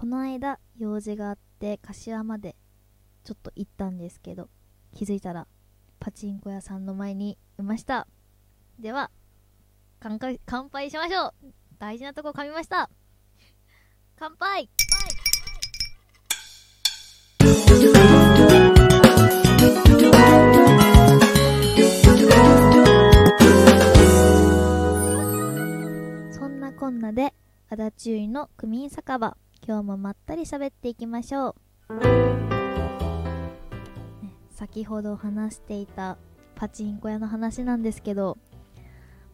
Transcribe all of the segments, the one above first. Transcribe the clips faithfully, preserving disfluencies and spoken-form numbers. この間用事があって柏までちょっと行ったんですけど、気づいたらパチンコ屋さんの前にいました。では乾杯、乾杯しましょう。大事なとこ噛みました。乾杯。そんなこんなで安田中尉の区民酒場、今日もまったり喋っていきましょう、ね、先ほど話していたパチンコ屋の話なんですけど、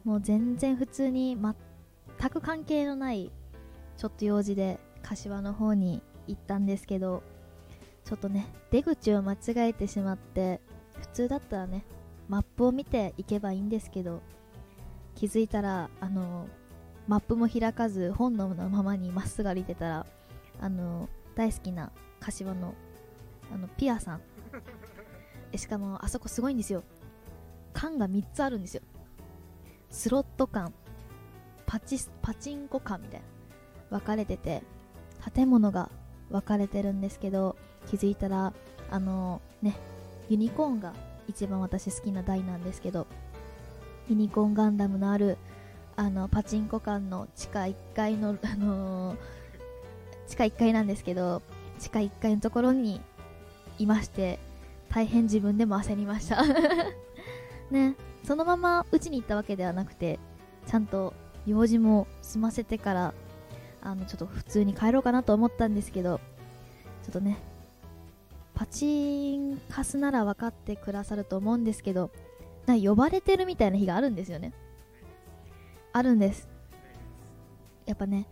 もう全然普通に全く関係のないちょっと用事で柏の方に行ったんですけど、ちょっとね出口を間違えてしまって、普通だったらねマップを見ていけばいいんですけど、気づいたらあのマップも開かず本能のままにまっすぐ歩いてたら、あの大好きな柏のあのピアさん、しかもあそこすごいんですよ。缶がみっつあるんですよ。スロット缶、パチ、パチンコ缶みたいな分かれてて、建物が分かれてるんですけど、気づいたらあのねユニコーンが一番私好きな台なんですけど、ユニコーンガンダムのあるあのパチンコ館の地下いっかいの、あのー、地下いっかいなんですけど、地下いっかいのところにいまして、大変自分でも焦りましたね。そのまま家に行ったわけではなくて、ちゃんと用事も済ませてからあのちょっと普通に帰ろうかなと思ったんですけど、ちょっとねパチンカスなら分かってくださると思うんですけど、なんか呼ばれてるみたいな日があるんですよね。あるんです。やっぱね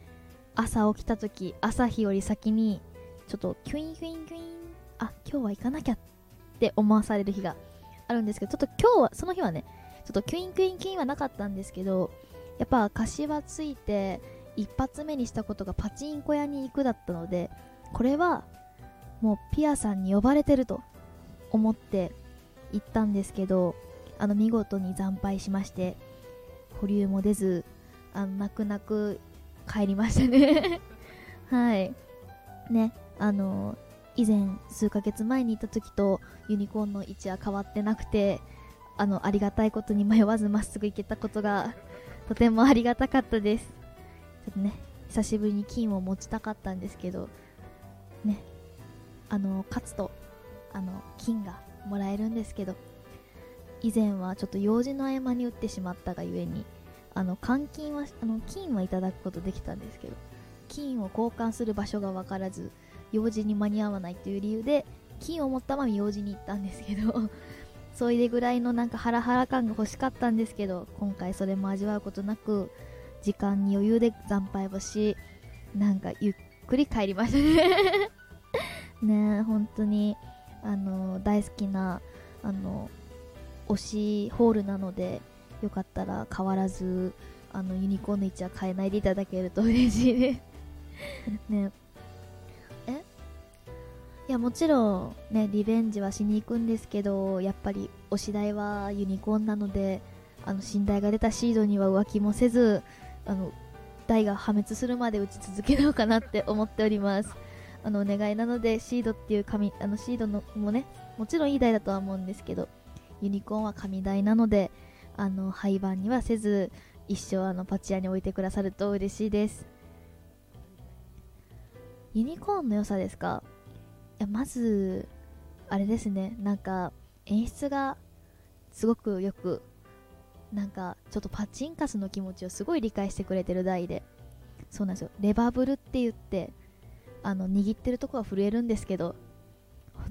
朝起きた時、朝日より先にちょっとキュインキュインキュイン、あ今日は行かなきゃって思わされる日があるんですけど、ちょっと今日はその日はねちょっとキュインキュインキュインはなかったんですけど、やっぱ柏ついて一発目にしたことがパチンコ屋に行くだったので、これはもうピアさんに呼ばれてると思って行ったんですけど、あの見事に惨敗しまして、保留も出ず、あの泣く泣く帰りましたねはいね、あの以前数ヶ月前に行った時とユニコーンの位置は変わってなくて、あのありがたいことに迷わずまっすぐ行けたことがとてもありがたかったです。ちょっとね久しぶりに金を持ちたかったんですけどね、あの勝つとあの金がもらえるんですけど、以前はちょっと用事の合間に打ってしまったがゆえに、あの換金はあの金はいただくことできたんですけど、金を交換する場所が分からず用事に間に合わないという理由で金を持ったまま用事に行ったんですけどそれぐらいのなんかハラハラ感が欲しかったんですけど、今回それも味わうことなく時間に余裕で惨敗をし、なんかゆっくり帰りましたねねえ本当にあの大好きなあの推しホールなので、よかったら変わらずあのユニコーンの位置は変えないでいただけると嬉しいですねえ、いやもちろんねリベンジはしに行くんですけど、やっぱり推し台はユニコーンなので、あの新台が出たシードには浮気もせず、あの台が破滅するまで打ち続けようかなって思っております。あのお願いなのでシードっていう紙、あのシードのもねもちろんいい台だとは思うんですけど、ユニコーンは神台なので、あの廃盤にはせず一生あのパチ屋に置いてくださると嬉しいです。ユニコーンの良さですか。いやまずあれですね、なんか演出がすごくよく、なんかちょっとパチンカスの気持ちをすごい理解してくれてる台で、そうなんですよ、レバブルって言ってあの握ってるとこは震えるんですけど、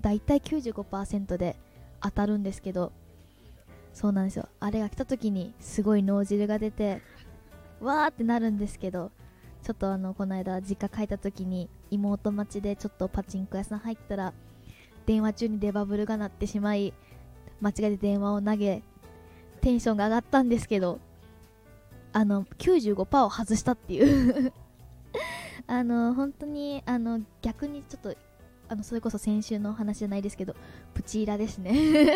だいたい きゅうじゅうごパーセント で当たるんですけど、そうなんですよ、あれが来た時にすごい脳汁が出てわーってなるんですけど、ちょっとあのこの間実家帰った時に妹町でちょっとパチンコ屋さん入ったら、電話中にレバブルが鳴ってしまい、間違えて電話を投げテンションが上がったんですけど、あの きゅうじゅうごパーセント を外したっていうあの本当にあの逆にちょっとあのそれこそ先週の話じゃないですけどプチイラですね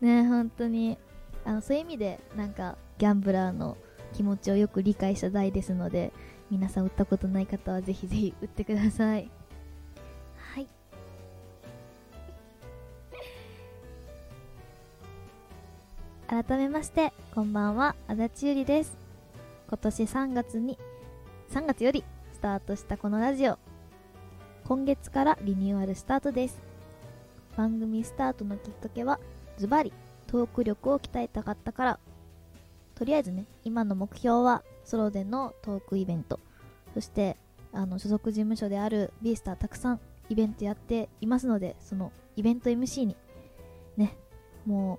ね本当にあのそういう意味でなんかギャンブラーの気持ちをよく理解した台ですので、皆さん打ったことない方はぜひぜひ打ってください。はい。改めましてこんばんは、安達ゆりです。今年さんがつにさんがつよりスタートしたこのラジオ、今月からリニューアルスタートです。番組スタートのきっかけはズバリトーク力を鍛えたかったから。とりあえずね、今の目標はソロでのトークイベント、そしてあの所属事務所であるビースターたくさんイベントやっていますので、そのイベント エムシー にね、も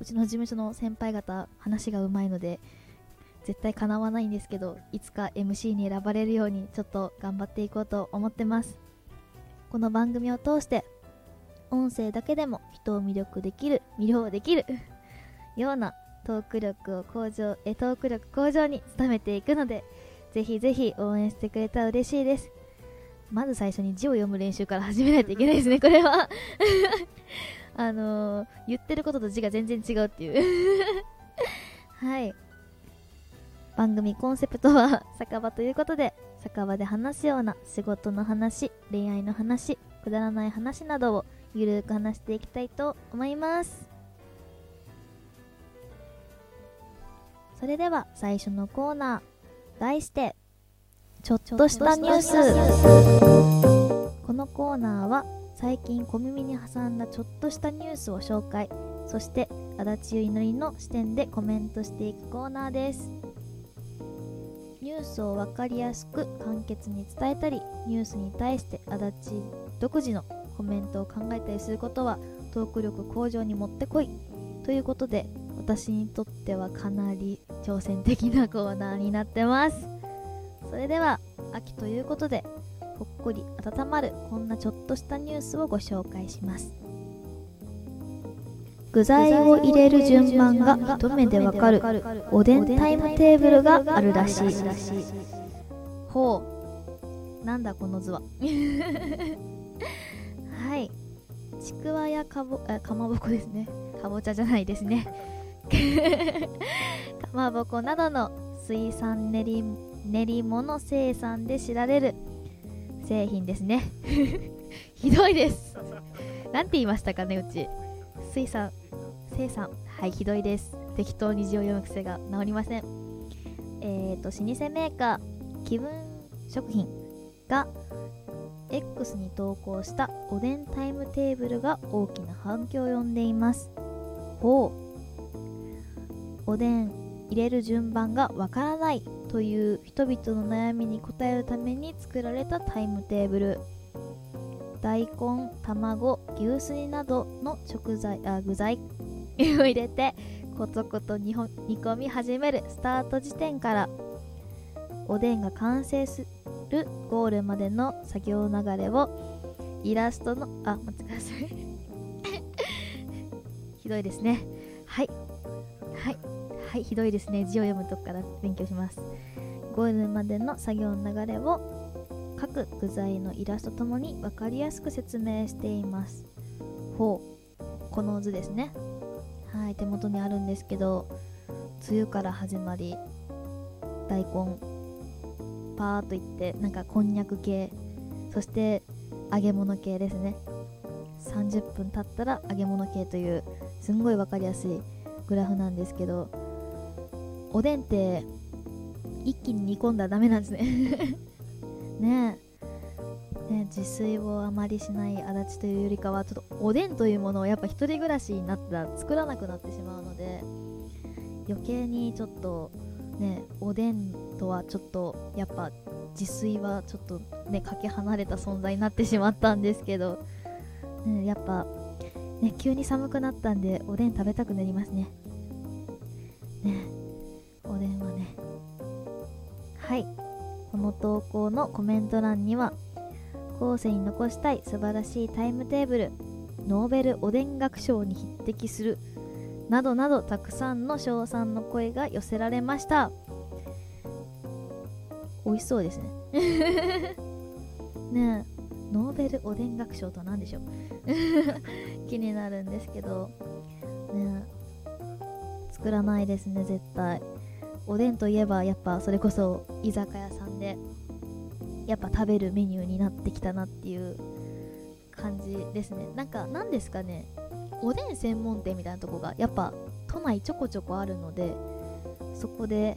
ううちの事務所の先輩方話がうまいので絶対かなわないんですけど、いつか エムシー に選ばれるようにちょっと頑張っていこうと思ってます。この番組を通して音声だけでも人を魅力できる魅了できるようなトーク力を向上えトーク力向上に努めていくので、ぜひぜひ応援してくれたら嬉しいです。まず最初に字を読む練習から始めないといけないですね、これはあのー、言ってることと字が全然違うっていうはい。番組コンセプトは酒場ということで、酒場で話すような仕事の話、恋愛の話、くだらない話などをゆるく話していきたいと思います。それでは最初のコーナー、題してちょっとしたニュース。このコーナーは最近小耳に挟んだちょっとしたニュースを紹介、そして安達ゆいのりの視点でコメントしていくコーナーです。ニュースを分かりやすく簡潔に伝えたり、ニュースに対して安達独自のコメントを考えたりすることはトーク力向上にもってこいということで、私にとってはかなり挑戦的なコーナーになってます。それでは秋ということで、ほっこり温まるこんなちょっとしたニュースをご紹介します。具材を入れる順番が一目でわかるおでんタイムテーブルがあるらしい。ほう、なんだこの図ははい。ちくわやかぼあかまぼこですね、かぼちゃじゃないですねかまぼこなどの水産練り、練り物生産で知られる製品ですねひどいですなんて言いましたかね、うち水産生産、はい、ひどいです。適当に字を読む癖が治りません。えーと老舗メーカー気分食品が X に投稿したおでんタイムテーブルが大きな反響を呼んでいます。ほう、おでん入れる順番がわからないという人々の悩みに応えるために作られたタイムテーブル。大根、卵、牛すりなどの食材あ具材を入れてコトコト煮込み始めるスタート時点からおでんが完成するゴールまでの作業流れをイラストのあ待ってくださいひどいですね、はいはいはい、ひどいですね。字を読むとこから勉強します。ゴールまでの作業の流れを各具材のイラストともに分かりやすく説明しています。ほう、この図ですね。はい、手元にあるんですけど、梅雨から始まり大根パーっといって、なんかこんにゃく系、そして揚げ物系ですね。さんじゅっぷん経ったら揚げ物系というすんごい分かりやすいグラフなんですけど、おでんって一気に煮込んだらダメなんですねねえねえ、自炊をあまりしない安達というよりかは、ちょっとおでんというものをやっぱ一人暮らしになったら作らなくなってしまうので、余計にちょっとね、おでんとはちょっとやっぱ自炊はちょっとね、かけ離れた存在になってしまったんですけど、ね、やっぱ、ね、急に寒くなったんでおでん食べたくなりますね。ね、おでんはね。はい、この投稿のコメント欄には、後世に残したい素晴らしいタイムテーブル、ノーベルおでん学賞に匹敵するなどなど、たくさんの称賛の声が寄せられました。美味しそうですねねえ、ノーベルおでん学賞とは何でしょう気になるんですけどね、作らないですね絶対。おでんといえばやっぱそれこそ居酒屋さんでやっぱ食べるメニューになってきたなっていう感じですね。なんかなんですかね、おでん専門店みたいなとこがやっぱ都内ちょこちょこあるので、そこで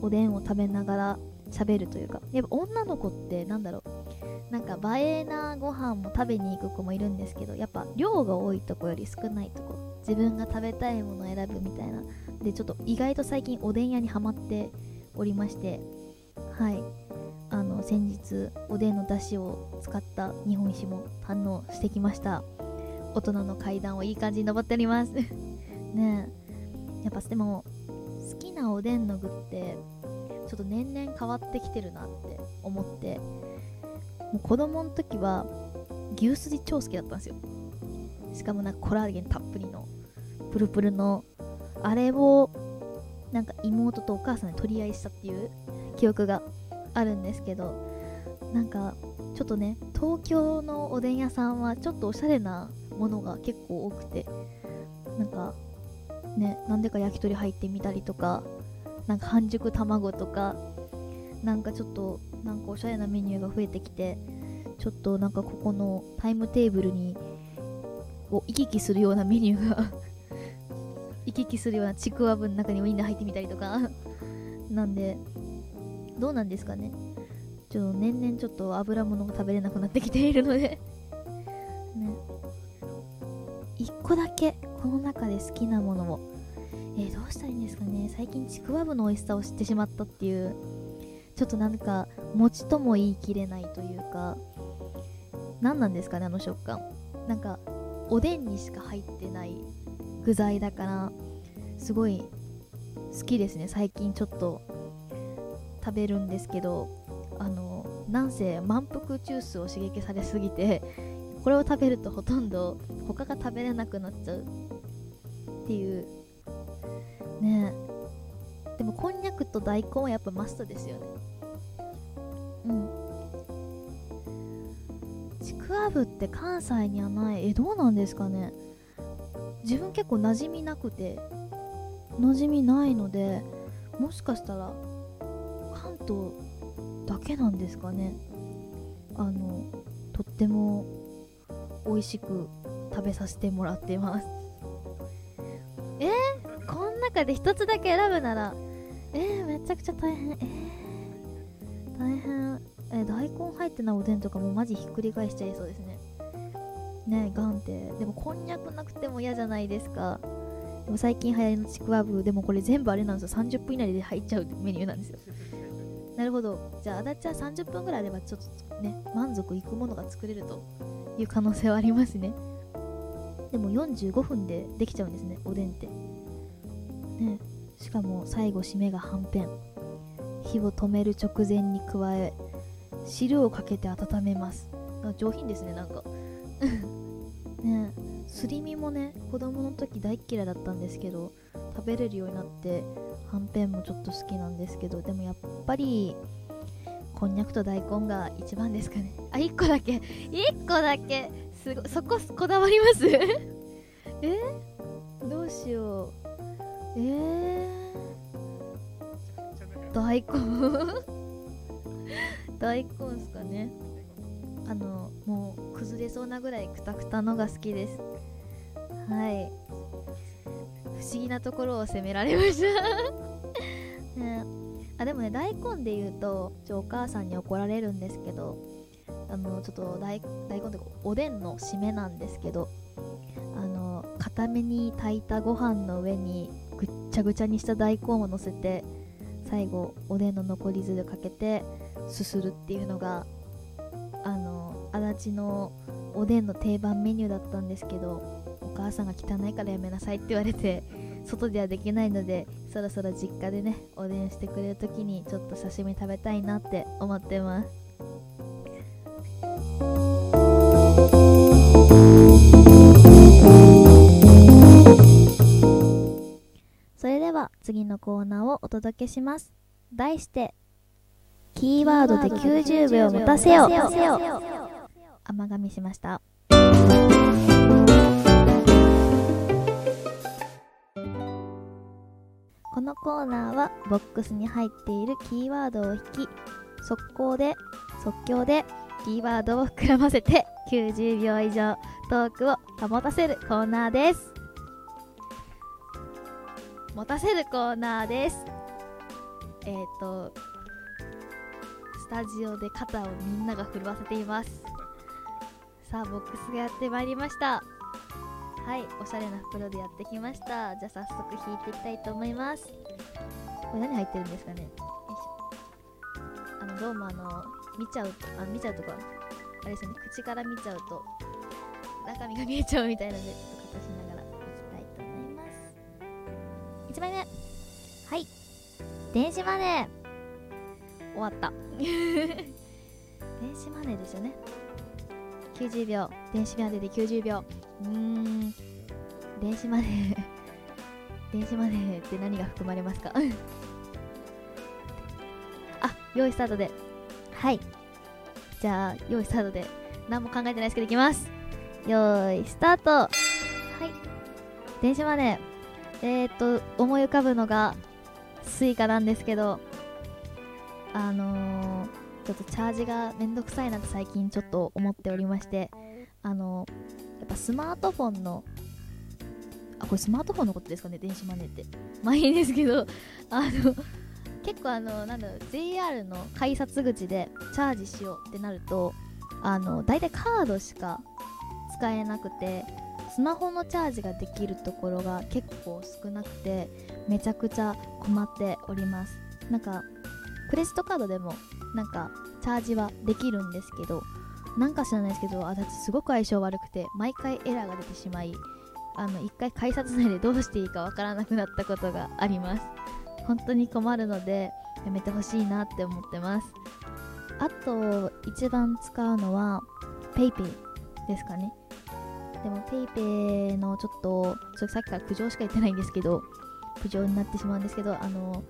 おでんを食べながら喋るというか、やっぱ女の子ってなんだろう、なんか映えなご飯も食べに行く子もいるんですけど、やっぱ量が多いとこより少ないとこ、自分が食べたいものを選ぶみたいなで、ちょっと意外と最近おでん屋にハマっておりまして、はい、あの先日おでんの出汁を使った日本酒も堪能してきました。大人の階段をいい感じに登っておりますねえ、やっぱでも好きなおでんの具ってちょっと年々変わってきてるなって思って、もう子供の時は牛すじ超好きだったんですよ。しかもなんかコラーゲンたっぷりのプルプルのあれをなんか妹とお母さんで取り合いしたっていう記憶があるんですけど、なんかちょっとね、東京のおでん屋さんはちょっとおしゃれなものが結構多くて、なんかね、なんでか焼き鳥入ってみたりとか、なんか半熟卵とか、なんかちょっとなんかおしゃれなメニューが増えてきて、ちょっとなんかここのタイムテーブルにを行き来するようなメニューが行き来するようなちくわぶの中にウインナー入ってみたりとかなんでどうなんですかね、ちょっと年々ちょっと油物が食べれなくなってきているのでね、いっこだけこの中で好きなものをえー、どうしたらいいんですかね。最近ちくわぶの美味しさを知ってしまったっていう、ちょっとなんか餅とも言い切れないというか、何なんですかねあの食感。なんかおでんにしか入ってない具材だからすごい好きですね。最近ちょっと食べるんですけど、あのなんせ満腹中枢を刺激されすぎて、これを食べるとほとんど他が食べれなくなっちゃうっていうね。でもこんにゃくと大根はやっぱマストですよね。うん、ちくわぶって関西にはない。えどうなんですかね、自分結構馴染みなくて、馴染みないので、もしかしたら関東だけなんですかね。あのとっても美味しく食べさせてもらってます。えー中で一つだけ選ぶなら、えー、めちゃくちゃ大変、えー、大変、えー、大根入ってないおでんとかもマジひっくり返しちゃいそうですね。ねえ、ガンって。でもこんにゃくなくても嫌じゃないですか。でも最近流行りのちくわぶ、でもこれ全部あれなんですよ、さんじゅっぷん以内で入っちゃうメニューなんですよなるほど、じゃああだちはさんじゅっぷんぐらいあればちょっとね、満足いくものが作れるという可能性はありますね。でもよんじゅうごふんでできちゃうんですね、おでんってね。しかも最後締めがはんぺん、火を止める直前に加え汁をかけて温めます。上品ですね、なんかね、すり身もね、子供の時大っ嫌いだったんですけど、食べれるようになってはんぺんもちょっと好きなんですけど、でもやっぱりこんにゃくと大根が一番ですかね。あ、いっこだけいっこだけすご、そここだわりますえどうしよう、えー、大根大根ですかね。あのもう崩れそうなぐらいクタクタのが好きです。はい、不思議なところを責められました、ね、あでもね、大根で言うとちょお母さんに怒られるんですけど、あのちょっと 大, 大根とかおでんの締めなんですけど、あの固めに炊いたご飯の上にぐっちゃぐちゃにした大根を乗せて、最後おでんの残り汁かけてすするっていうのがあの足立のおでんの定番メニューだったんですけど、お母さんが汚いからやめなさいって言われて、外ではできないので、そろそろ実家でね、おでんしてくれる時にちょっと刺身食べたいなって思ってます。次のコーナーをお届けします。題してキーワードできゅうじゅうびょう持たせよ。甘噛みしました。このコーナーはボックスに入っているキーワードを引き、速攻で即興でキーワードを膨らませてきゅうじゅうびょう以上トークを保たせるコーナーです。持たせるコーナーです。えーとスタジオで肩をみんなが震わせています。さあボックスがやってまいりました。はい、おしゃれな袋でやってきました。じゃあ早速引いていきたいと思います。これ何入ってるんですかね。よいしょ。あのどうもあの見ちゃうとあ見ちゃうとかあれですね、口から見ちゃうと中身が見えちゃうみたいなので、ちょっと形にいちまいめ、はい、電子マネー終わった電子マネーですよね。きゅうじゅうびょう、電子マネーできゅうじゅうびょう。うーん、電子マネー電子マネーって何が含まれますかあ、用意スタートで、はい、じゃあ用意スタートで何も考えてないですけどいきます。用意スタート。はい、電子マネー、えーと思い浮かぶのがスイカなんですけど、あのー、ちょっとチャージがめんどくさいなって最近ちょっと思っておりまして、あのー、やっぱスマートフォンのあこれスマートフォンのことですかね、電子マネーって。まあいいんですけどあの結構あのなんだろう ジェイアール の改札口でチャージしようってなると、あのだいたいカードしか使えなくて、スマホのチャージができるところが結構少なくてめちゃくちゃ困っております。なんかクレジットカードでもなんかチャージはできるんですけど、なんか知らないですけど私すごく相性悪くて毎回エラーが出てしまい、あの一回改札内でどうしていいかわからなくなったことがあります。本当に困るのでやめてほしいなって思ってます。あと一番使うのは PayPay ですかね。でも PayPay のちょっとそれさっきから苦情しか言ってないんですけど、苦情になってしまうんですけど、あの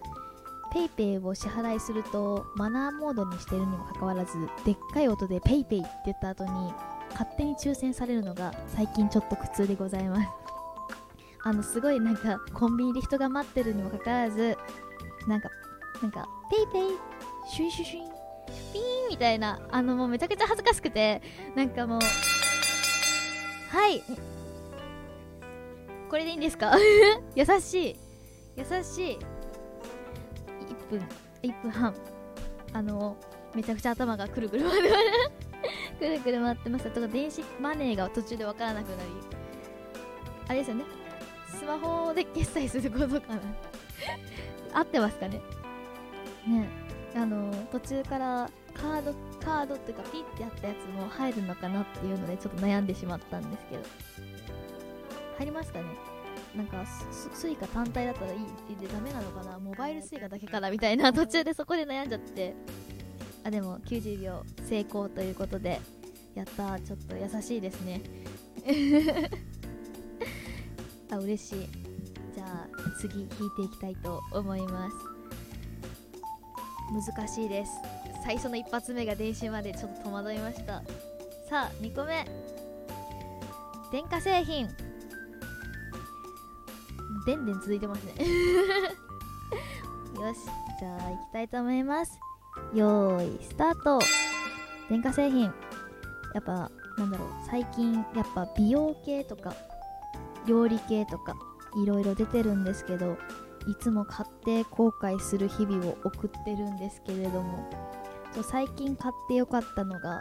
PayPay を支払いするとマナーモードにしているにもかかわらずでっかい音で PayPay って言った後に勝手に抽選されるのが最近ちょっと苦痛でございます。あのすごいなんかコンビニで人が待ってるにもかかわらずなんかなんか PayPay シュイシュイシュイピーンみたいな、あのもうめちゃくちゃ恥ずかしくて、なんかもうはいこれでいいんですか優しい優しい。いっぷんいっぷんはんあのめちゃくちゃ頭がくるくる回ってくるくる回ってました。とか電子マネーが途中でわからなくなり、あれですよね、スマホで決済することかな合ってますかね。ね、あの途中からカードカードっていうかピッてやったやつも入るのかなっていうのでちょっと悩んでしまったんですけど、入りますかね。なんか ス, スイカ単体だったらいいでダメなのかな、モバイルスイカだけからみたいな、途中でそこで悩んじゃって、あでもきゅうじゅうびょう成功ということで、やった、ちょっと優しいですねあ嬉しい。じゃあ次引いていきたいと思います。難しいです。最初の一発目が電子までちょっと戸惑いました。さあにこめ、電化製品。でんでん続いてますねよし、じゃあいきたいと思います。よーいスタート。電化製品、やっぱなんだろう最近やっぱ美容系とか料理系とかいろいろ出てるんですけど、いつも買って後悔する日々を送ってるんですけれども、最近買ってよかったのが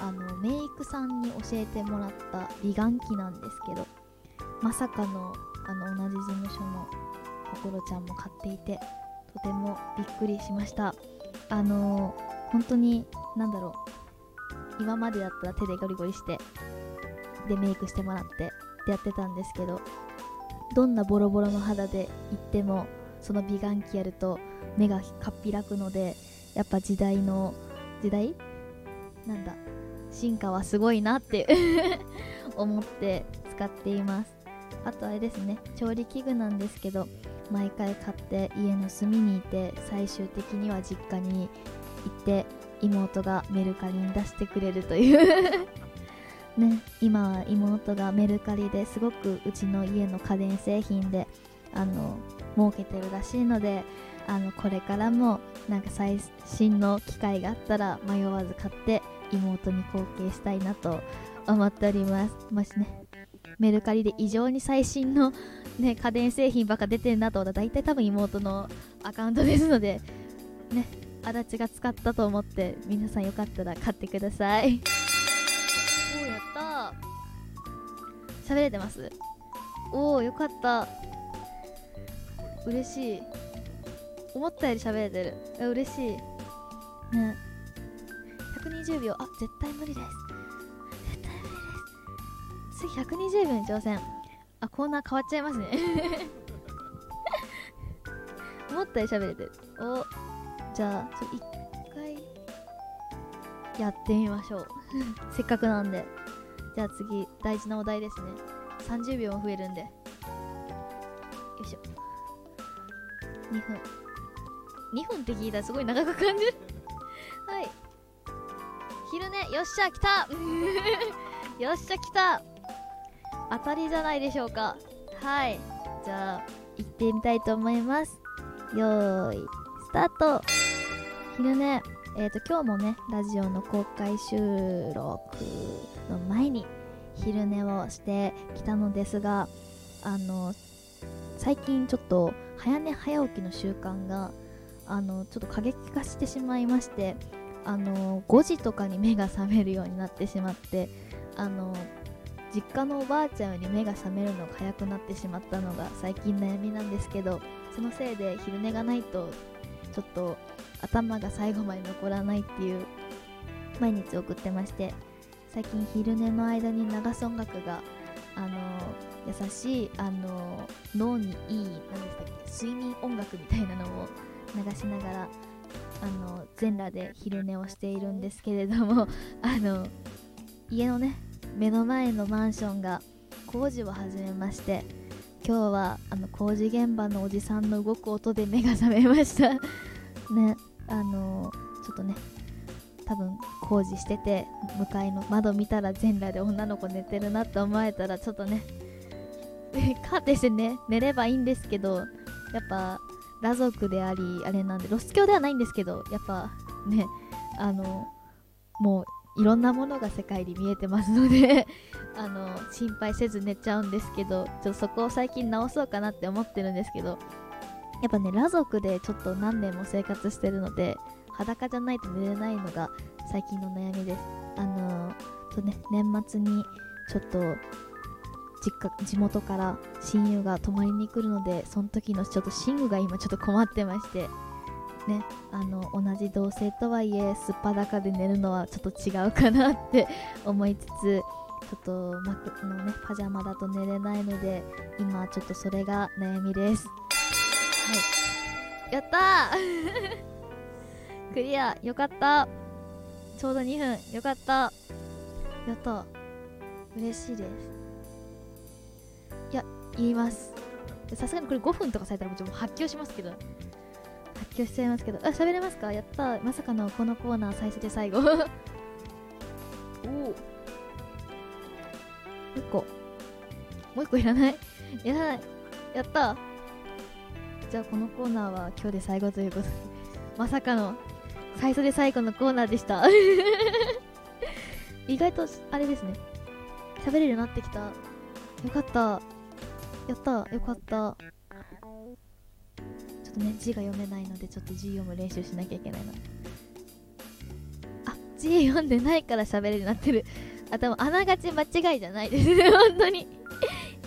あのメイクさんに教えてもらった美顔器なんですけど、まさかのあの同じ事務所のこころちゃんも買っていてとてもびっくりしました。あのー、本当になんだろう、今までだったら手でゴリゴリしてでメイクしてもらってってやってたんですけど、どんなボロボロの肌でいってもその美顔器やると目がかっぴらくので、やっぱ時代の時代なんだ進化はすごいなって思って使っています。あとあれですね、調理器具なんですけど、毎回買って家の隅にいて、最終的には実家に行って妹がメルカリに出してくれるというね、今は妹がメルカリですごくうちの家の家電製品であの儲けてるらしいので、あのこれからもなんか最新の機会があったら迷わず買って妹に貢献したいなと思っております。もしねメルカリで異常に最新の、ね、家電製品ばっか出てるなと、だいたい多分妹のアカウントですのでね、足立が使ったと思って皆さんよかったら買ってください。おーやったー、喋れてます。おーよかった、嬉しい。思ったより喋れてる、嬉しいね。ひゃくにじゅうびょう、あ、絶対無理です絶対無理です。次ひゃくにじゅうびょうに挑戦。あ、コーナー変わっちゃいますね思ったより喋れてる。お、じゃあ一回やってみましょうせっかくなんで。じゃあ次大事なお題ですね。さんじゅうびょうも増えるんで、よいしょ。にふん、にふんって聞いたらすごい長く感じるはい、昼寝、よっしゃ来たよっしゃ来た、当たりじゃないでしょうか。はい、じゃあ行ってみたいと思います。よーいスタート。昼寝、えーと今日もねラジオの公開収録の前に昼寝をしてきたのですが、あの最近ちょっと早寝早起きの習慣があのちょっと過激化してしまいまして、あのごじとかに目が覚めるようになってしまって、あの実家のおばあちゃんより目が覚めるのが早くなってしまったのが最近悩みなんですけど、そのせいで昼寝がないとちょっと頭が最後まで残らないっていう毎日を送ってまして、最近昼寝の間に流す音楽があの優しい、あの脳にいい、なんでしたっけ、睡眠音楽みたいなのを流しながらあの全裸で昼寝をしているんですけれども、あの家のね目の前のマンションが工事を始めまして、今日はあの工事現場のおじさんの動く音で目が覚めましたね、あのちょっとね多分工事してて向かいの窓見たら全裸で女の子寝てるなって思われたらちょっとねカーテンしてね寝ればいいんですけど、やっぱ裸族でありあれなんで、ロス教ではないんですけど、やっぱねあのもういろんなものが世界に見えてますのであの心配せず寝ちゃうんですけど、ちょっとそこを最近直そうかなって思ってるんですけど、やっぱね裸族でちょっと何年も生活してるので裸じゃないと寝れないのが最近の悩みです。あのとね年末にちょっと実家地元から親友が泊まりに来るので、その時のちょっと寝具が今ちょっと困ってましてね、あの同じ同性とはいえすっぱだかで寝るのはちょっと違うかなって思いつつ、ちょっと幕のねパジャマだと寝れないので今ちょっとそれが悩みです。はい、やったークリア、よかった、ちょうどにふん、よかった、やった嬉しいです。いや、言います。さすがにこれごふんとかされたらもちろん発狂しますけど発狂しちゃいますけど、あ、喋れますか、やった、まさかのこのコーナー最初で最後おお、いっこもういっこいらないいらない、やった。じゃあこのコーナーは今日で最後ということでまさかの最初で最後のコーナーでした意外とあれですね、喋れるようになってきた、よかった、やった、よかった。ちょっとね字が読めないのでちょっと字読む練習しなきゃいけないな。あ、字読んでないから喋れるようになってる。あ、でもあながち間違いじゃないです本当に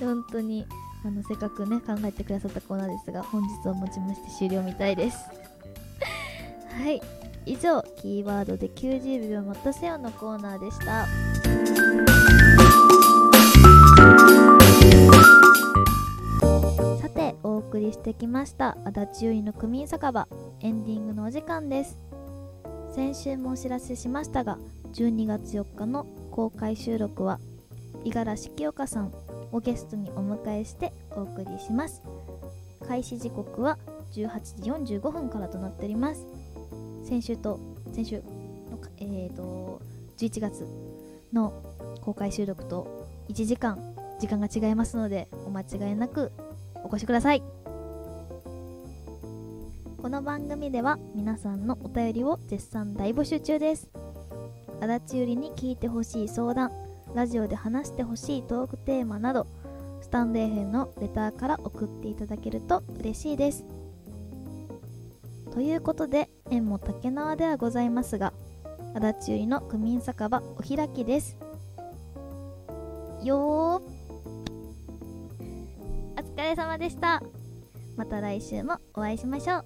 本当にあのせっかくね考えてくださったコーナーですが、本日をもちまして終了みたいですはい、以上キーワードできゅうじゅうびょう待たせよのコーナーでしたさてお送りしてきました足立ゆいの区民酒場、エンディングのお時間です。先週もお知らせしましたが、じゅうにがつよっかの公開収録は五十嵐清香さんをゲストにお迎えしてお送りします。開始時刻はじゅうはちじよんじゅうごふんからとなっております。先週と先週の、えー、とじゅういちがつの公開収録といちじかん時間が違いますので、お間違いなくお越しください。この番組では皆さんのお便りを絶賛大募集中です。足立ゆりに聞いてほしい相談、ラジオで話してほしいトークテーマなど、スタンド エフエム のレターから送っていただけると嬉しいです。ということで、縁も竹縄ではございますが、足立ゆりの区民酒場お開きです。よー、お疲れ様でした。また来週もお会いしましょう。